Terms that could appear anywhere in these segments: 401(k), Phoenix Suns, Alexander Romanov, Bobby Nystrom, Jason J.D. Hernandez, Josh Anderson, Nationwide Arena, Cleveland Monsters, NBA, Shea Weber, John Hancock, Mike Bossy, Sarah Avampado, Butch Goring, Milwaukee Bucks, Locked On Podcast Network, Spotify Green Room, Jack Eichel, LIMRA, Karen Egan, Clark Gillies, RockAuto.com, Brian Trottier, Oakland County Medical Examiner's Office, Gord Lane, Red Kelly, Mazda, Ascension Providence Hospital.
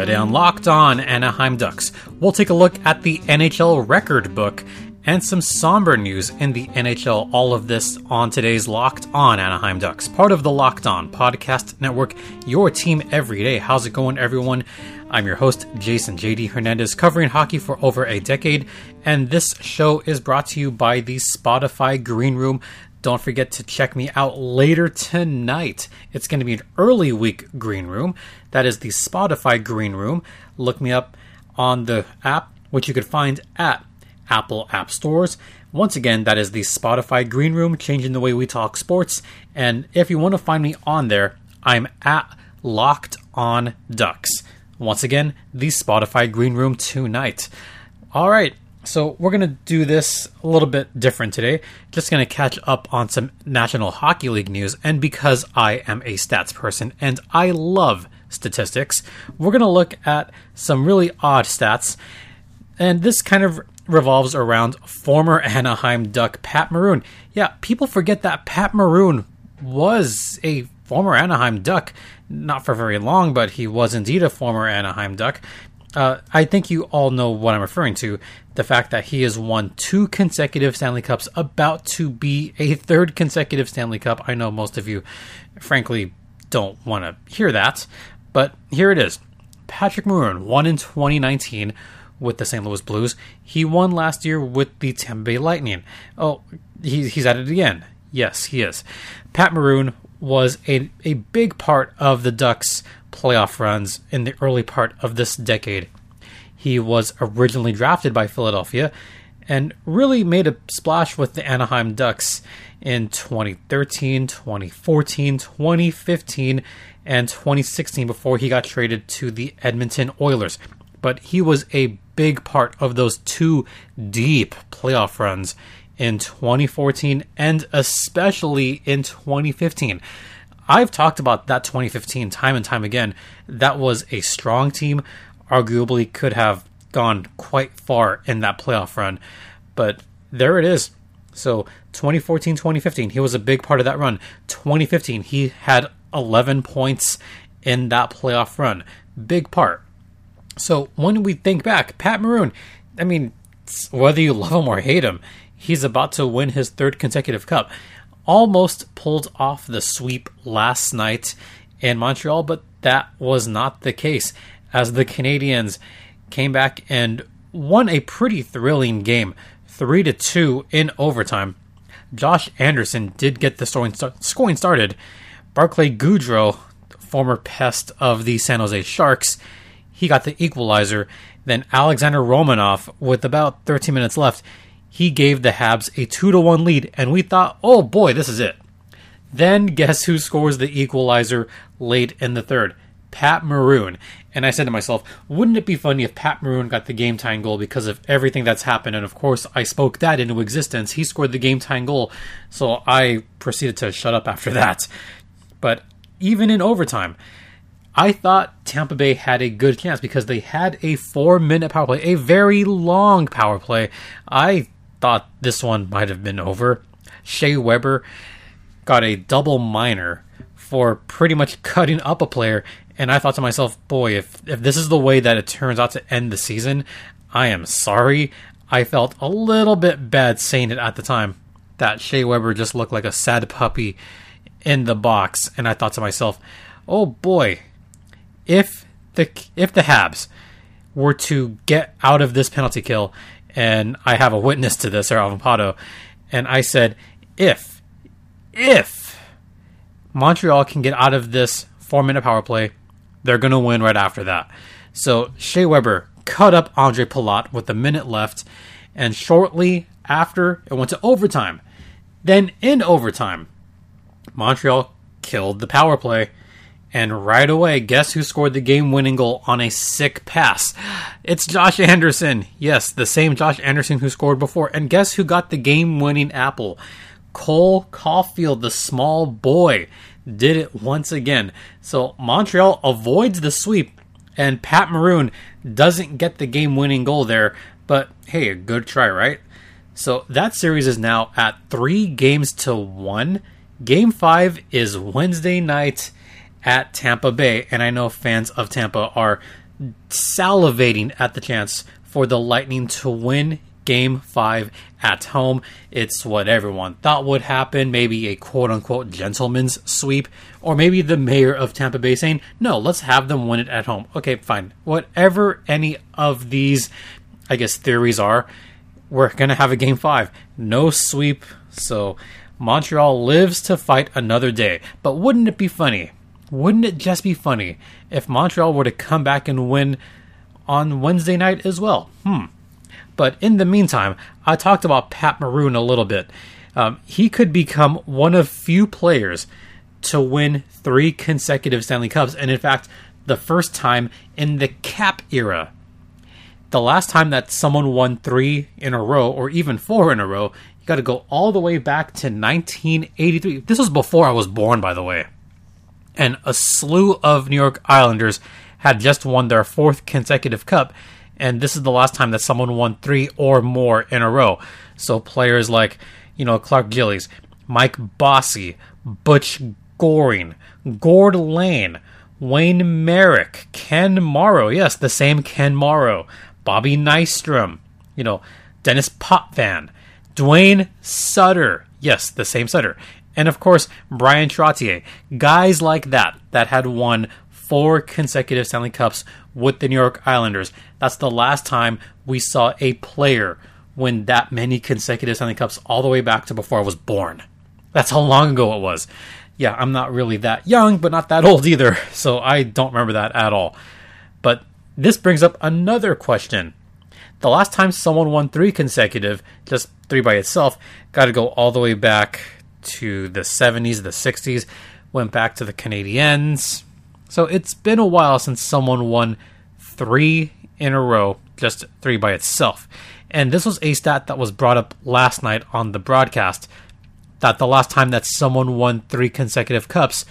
Today on Locked On Anaheim Ducks, we'll take a look at the NHL record book and some somber news in the NHL. All of this on today's Locked On Anaheim Ducks, part of the Locked On Podcast Network, your team every day. How's it going, everyone? I'm your host, Jason J.D. Hernandez, covering hockey for over a decade, and this show is brought to you by the Spotify Green Room. Don't forget to check me out later tonight. It's going to be an early week Green Room. That is the Spotify Green Room. Look me up on the app, which you can find at Apple App Stores. Once again, that is the Spotify Green Room, changing the way we talk sports. And if you want to find me on there, I'm at Locked On Ducks. Once again, the Spotify Green Room tonight. All right, so we're going to do this a little bit different today. Just going to catch up on some National Hockey League news. And because I am a stats person and I love statistics, we're going to look at some really odd stats. And this kind of revolves around former Anaheim Duck Pat Maroon. Yeah, people forget that Pat Maroon was a former Anaheim Duck. Not for very long, but he was indeed a former Anaheim Duck. I think you all know what I'm referring to. The fact that he has won 2 consecutive Stanley Cups, about to be a 3rd consecutive Stanley Cup. I know most of you, frankly, don't want to hear that, but here it is. Patrick Maroon won in 2019 with the St. Louis Blues. He won last year with the Tampa Bay Lightning. Oh, he's at it again. Yes, he is. Pat Maroon was a big part of the Ducks' playoff runs in the early part of this decade. He was originally drafted by Philadelphia and really made a splash with the Anaheim Ducks in 2013, 2014, 2015, and 2016 before he got traded to the Edmonton Oilers. But he was a big part of those 2 deep playoff runs in 2014 and especially in 2015. I've talked about that 2015 time and time again. That was a strong team, arguably could have gone quite far in that playoff run, but there it is. So 2014, 2015, he was a big part of that run. 2015, he had 11 points in that playoff run. Big part. So when we think back, Pat Maroon, I mean, whether you love him or hate him, he's about to win his 3rd consecutive cup. Almost pulled off the sweep last night in Montreal, but that was not the case, as the Canadiens came back and won a pretty thrilling game, 3-2 in overtime. Josh Anderson did get the scoring started. Barclay Goudreau, former pest of the San Jose Sharks, he got the equalizer. Then Alexander Romanov, with about 13 minutes left, he gave the Habs a 2-1 lead, and we thought, oh boy, this is it. Then guess who scores the equalizer late in the 3rd? Pat Maroon. And I said to myself, wouldn't it be funny if Pat Maroon got the game-tying goal because of everything that's happened? And of course, I spoke that into existence. He scored the game-tying goal, so I proceeded to shut up after that. But even in overtime, I thought Tampa Bay had a good chance because they had a 4-minute power play, a very long power play. I thought this one might have been over. Shea Weber got a double minor for pretty much cutting up a player, and I thought to myself, boy, if this is the way that it turns out to end the season, I am sorry. I felt a little bit bad saying it at the time, that Shea Weber just looked like a sad puppy in the box, and I thought to myself, oh boy, if the Habs were to get out of this penalty kill. And I have a witness to this, Sarah Avampado. And I said, if Montreal can get out of this 4-minute power play, they're going to win right after that. So Shea Weber cut up Andre Pallott with a minute left. And shortly after, it went to overtime. Then in overtime, Montreal killed the power play. And right away, guess who scored the game-winning goal on a sick pass? It's Josh Anderson. Yes, the same Josh Anderson who scored before. And guess who got the game-winning apple? Cole Caulfield, the small boy, did it once again. So Montreal avoids the sweep, and Pat Maroon doesn't get the game-winning goal there. But hey, a good try, right? So that series is now at 3-1. Game 5 is Wednesday night at Tampa Bay, and I know fans of Tampa are salivating at the chance for the Lightning to win Game 5 at home. It's what everyone thought would happen, maybe a quote-unquote gentleman's sweep, or maybe the mayor of Tampa Bay saying, no, let's have them win it at home. Okay, fine. Whatever any of these, I guess, theories are, we're going to have a Game 5. No sweep, so Montreal lives to fight another day. But wouldn't it be funny? Wouldn't it just be funny if Montreal were to come back and win on Wednesday night as well? But in the meantime, I talked about Pat Maroon a little bit. He could become one of few players to win 3 consecutive Stanley Cups. And in fact, the first time in the cap era. The last time that someone won 3 in a row, or even 4 in a row, you got to go all the way back to 1983. This was before I was born, by the way. And a slew of New York Islanders had just won their 4th consecutive cup. And this is the last time that someone won 3 or more in a row. So players like, Clark Gillies, Mike Bossy, Butch Goring, Gord Lane, Wayne Merrick, Ken Morrow. Yes, the same Ken Morrow. Bobby Nystrom, Dennis Potvin, Dwayne Sutter. Yes, the same Sutter. And of course, Brian Trottier. Guys like that had won 4 consecutive Stanley Cups with the New York Islanders. That's the last time we saw a player win that many consecutive Stanley Cups, all the way back to before I was born. That's how long ago it was. Yeah, I'm not really that young, but not that old either, so I don't remember that at all. But this brings up another question. The last time someone won 3 consecutive, just 3 by itself, got to go all the way back to the 70s, the 60s, went back to the Canadiens. So it's been a while since someone won 3 in a row, just 3 by itself. And this was a stat that was brought up last night on the broadcast, that the last time that someone won 3 consecutive cups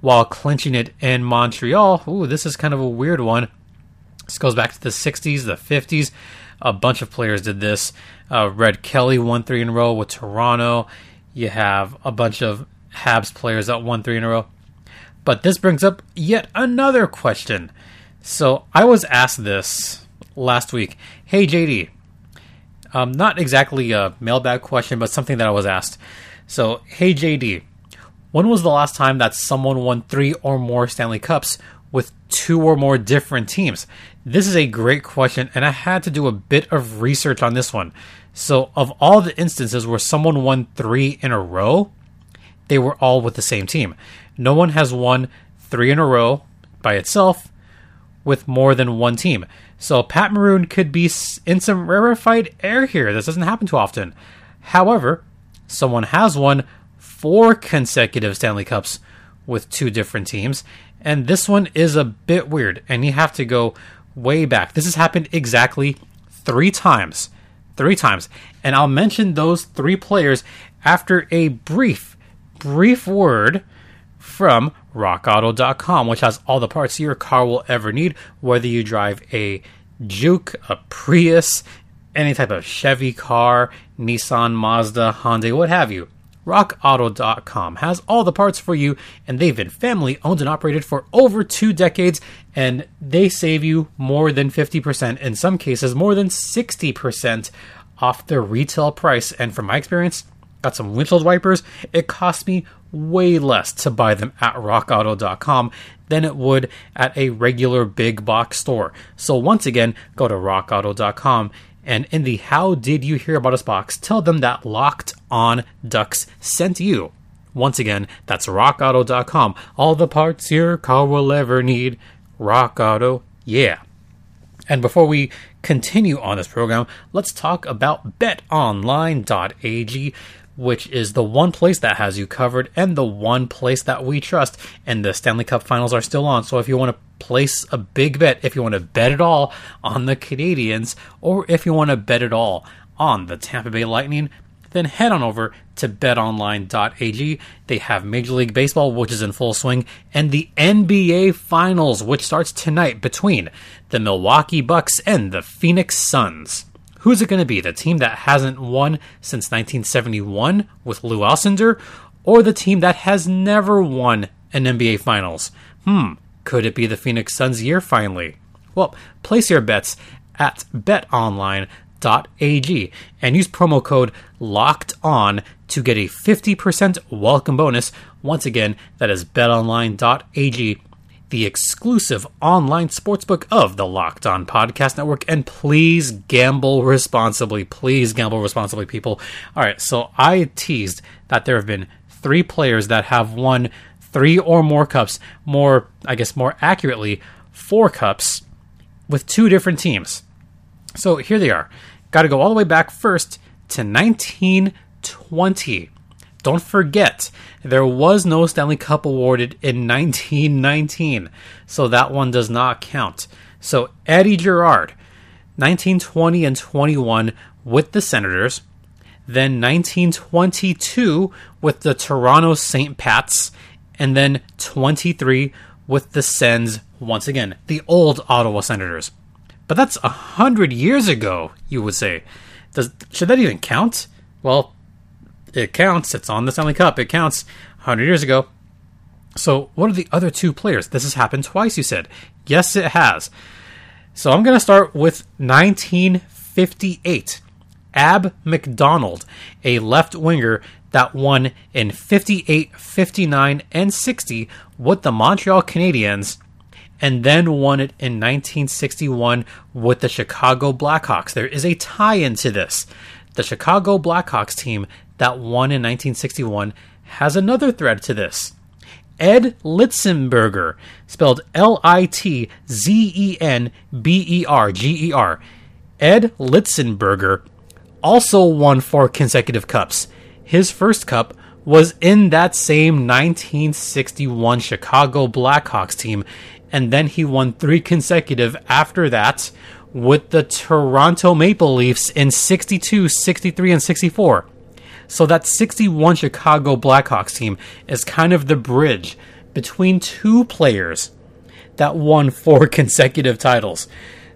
while clinching it in Montreal, this is kind of a weird one. This goes back to the 60s, the 50s. A bunch of players did this. Red Kelly won 3 in a row with Toronto. You have a bunch of Habs players that won 3 in a row. But this brings up yet another question. So I was asked this last week. Hey, JD. Not exactly a mailbag question, but something that I was asked. So, hey, JD. When was the last time that someone won 3 or more Stanley Cups with 2 or more different teams? This is a great question, and I had to do a bit of research on this one. So, of all the instances where someone won 3 in a row, they were all with the same team. No one has won 3 in a row by itself with more than one team. So Pat Maroon could be in some rarefied air here. This doesn't happen too often. However, someone has won 4 consecutive Stanley Cups with 2 different teams. And this one is a bit weird. And you have to go way back. This has happened exactly 3 times. 3 times. And I'll mention those 3 players after a brief word from RockAuto.com, which has all the parts your car will ever need, whether you drive a Juke, a Prius, any type of Chevy car, Nissan, Mazda, Hyundai, what have you. RockAuto.com has all the parts for you, and they've been family owned and operated for over 2 decades, and they save you more than 50%, in some cases more than 60% off the retail price. And from my experience, got some windshield wipers, it cost me way less to buy them at rockauto.com than it would at a regular big box store. So once again, go to rockauto.com, and in the How Did You Hear About Us box, tell them that Locked On Ducks sent you. Once again, that's rockauto.com. All the parts your car will ever need. RockAuto, yeah. And before we continue on this program, let's talk about BetOnline.ag, which is the one place that has you covered and the one place that we trust. And the Stanley Cup Finals are still on. So if you want to place a big bet, if you want to bet it all on the Canadiens, or if you want to bet it all on the Tampa Bay Lightning, then head on over to betonline.ag. They have Major League Baseball, which is in full swing, and the NBA Finals, which starts tonight between the Milwaukee Bucks and the Phoenix Suns. Who's it going to be? The team that hasn't won since 1971 with Lou Alcindor, or the team that has never won an NBA Finals? Could it be the Phoenix Suns' year finally? Well, place your bets at BetOnline.ag and use promo code LOCKEDON to get a 50% welcome bonus. Once again, that is BetOnline.ag, the exclusive online sportsbook of the Locked On Podcast Network. And please gamble responsibly. Please gamble responsibly, people. All right, so I teased that there have been three players that have won three or more cups, more accurately, four cups with two different teams. So here they are. Got to go all the way back first to 1920. Don't forget, there was no Stanley Cup awarded in 1919, so that one does not count. So Eddie Gerard, 1920 and 21 with the Senators, then 1922 with the Toronto St. Pats, and then 23 with the Sens once again, the old Ottawa Senators. But that's 100 years ago, you would say. Should that even count? Well, it counts. It's on the Stanley Cup. It counts. 100 years ago. So what are the other two players? This has happened twice, you said. Yes, it has. So I'm going to start with 1958. Ab McDonald, a left winger that won in 58, 59, and 60 with the Montreal Canadiens, and then won it in 1961 with the Chicago Blackhawks. There is a tie-in to this. The Chicago Blackhawks team that won in 1961 has another thread to this. Ed Litzenberger, spelled Litzenberger. Ed Litzenberger also won four consecutive cups. His first cup was in that same 1961 Chicago Blackhawks team, and then he won three consecutive after that with the Toronto Maple Leafs in 62, 63, and 64. So that 61 Chicago Blackhawks team is kind of the bridge between two players that won four consecutive titles.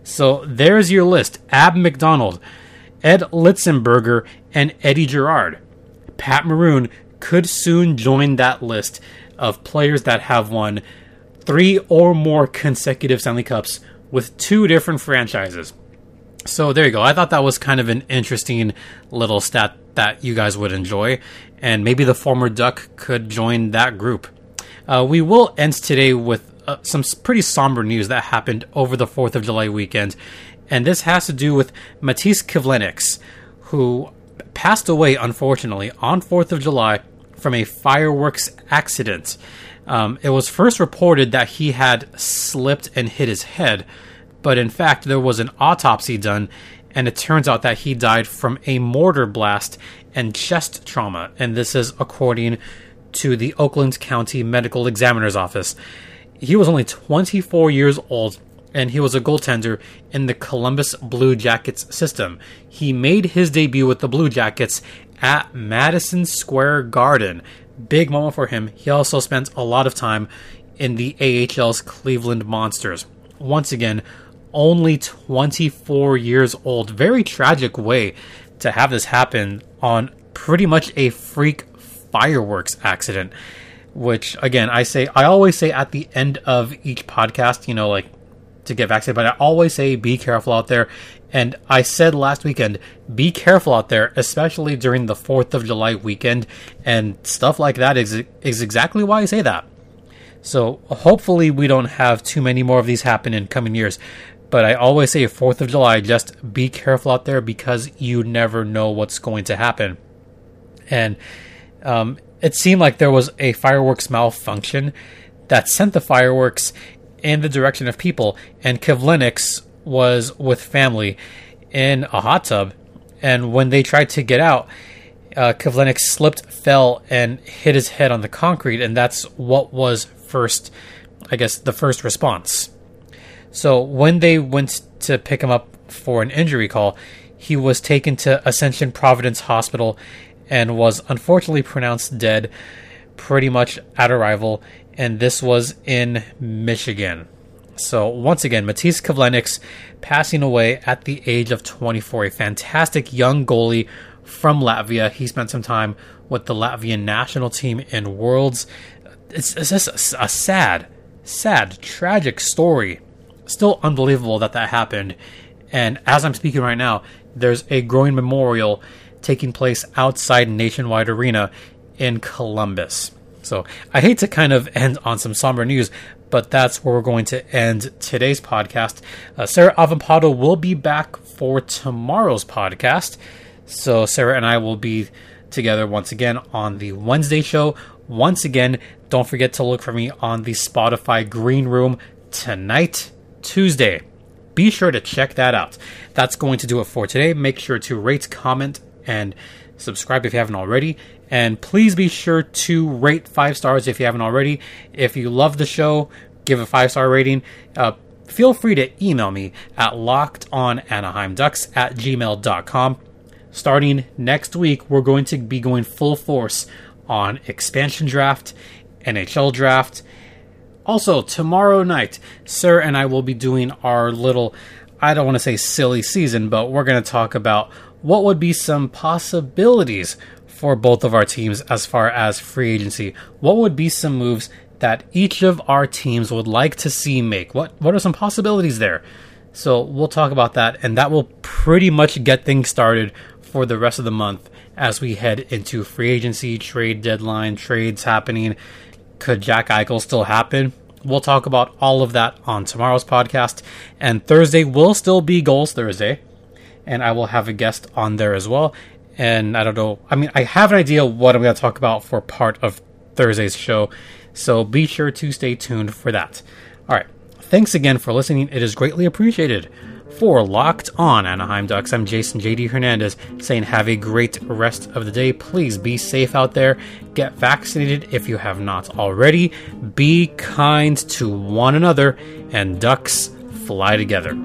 So there's your list. Ab McDonald, Ed Litzenberger, and Eddie Gerard. Pat Maroon could soon join that list of players that have won three or more consecutive Stanley Cups with two different franchises. So there you go. I thought that was kind of an interesting little stat that you guys would enjoy, and maybe the former Duck could join that group. We will end today with some pretty somber news that happened over the 4th of July weekend, and this has to do with Matisse Kivlenieks, who passed away, unfortunately, on 4th of July from a fireworks accident. It was first reported that he had slipped and hit his head, but in fact, there was an autopsy done, and it turns out that he died from a mortar blast and chest trauma. And this is according to the Oakland County Medical Examiner's Office. He was only 24 years old, and he was a goaltender in the Columbus Blue Jackets system. He made his debut with the Blue Jackets at Madison Square Garden. Big moment for him. He also spent a lot of time in the AHL's Cleveland Monsters. Once again, only 24 years old. Very tragic way to have this happen on pretty much a freak fireworks accident, which again, I always say at the end of each podcast, to get vaccinated, but I always say be careful out there. And I said last weekend, be careful out there, especially during the 4th of July weekend, and stuff like that is exactly why I say that. So hopefully we don't have too many more of these happen in coming years. But I always say 4th of July, just be careful out there because you never know what's going to happen. And it seemed like there was a fireworks malfunction that sent the fireworks in the direction of people, and Kivlenieks was with family in a hot tub, and when they tried to get out, Kivlenieks slipped, fell, and hit his head on the concrete, and that's what was the first response. So when they went to pick him up for an injury call, he was taken to Ascension Providence Hospital and was unfortunately pronounced dead pretty much at arrival, and this was in Michigan. So once again, Matisse Kivlenieks passing away at the age of 24, a fantastic young goalie from Latvia. He spent some time with the Latvian national team in Worlds. It's just a sad, tragic story. still unbelievable that that happened. And as I'm speaking right now, there's a growing memorial taking place outside Nationwide Arena in Columbus. So I hate to kind of end on some somber news, but that's where we're going to end today's podcast. Sarah Avampado will be back for tomorrow's podcast. So Sarah and I will be together once again on the Wednesday show. Once again, don't forget to look for me on the Spotify Green Room tonight, Tuesday. Be sure to check that out. That's going to do it for today. Make sure to rate, comment, and subscribe if you haven't already. And please be sure to rate 5 stars if you haven't already. If you love the show, give a 5-star rating. Feel free to email me at lockedonanaheimducks@gmail.com. Starting next week, we're going to be going full force on expansion draft, NHL draft. Also, tomorrow night, Sarah and I will be doing our little, I don't want to say silly season, but we're going to talk about what would be some possibilities for both of our teams as far as free agency. What would be some moves that each of our teams would like to see make? What are some possibilities there? So we'll talk about that, and that will pretty much get things started for the rest of the month as we head into free agency, trade deadline, trades happening. Could Jack Eichel still happen? We'll talk about all of that on tomorrow's podcast. And Thursday will still be Goals Thursday. And I will have a guest on there as well. And I don't know. I mean, I have an idea what I'm going to talk about for part of Thursday's show. So be sure to stay tuned for that. All right. Thanks again for listening. It is greatly appreciated. For Locked On Anaheim Ducks, I'm Jason J.D. Hernandez saying have a great rest of the day. Please be safe out there. Get vaccinated if you have not already. Be kind to one another, and Ducks fly together.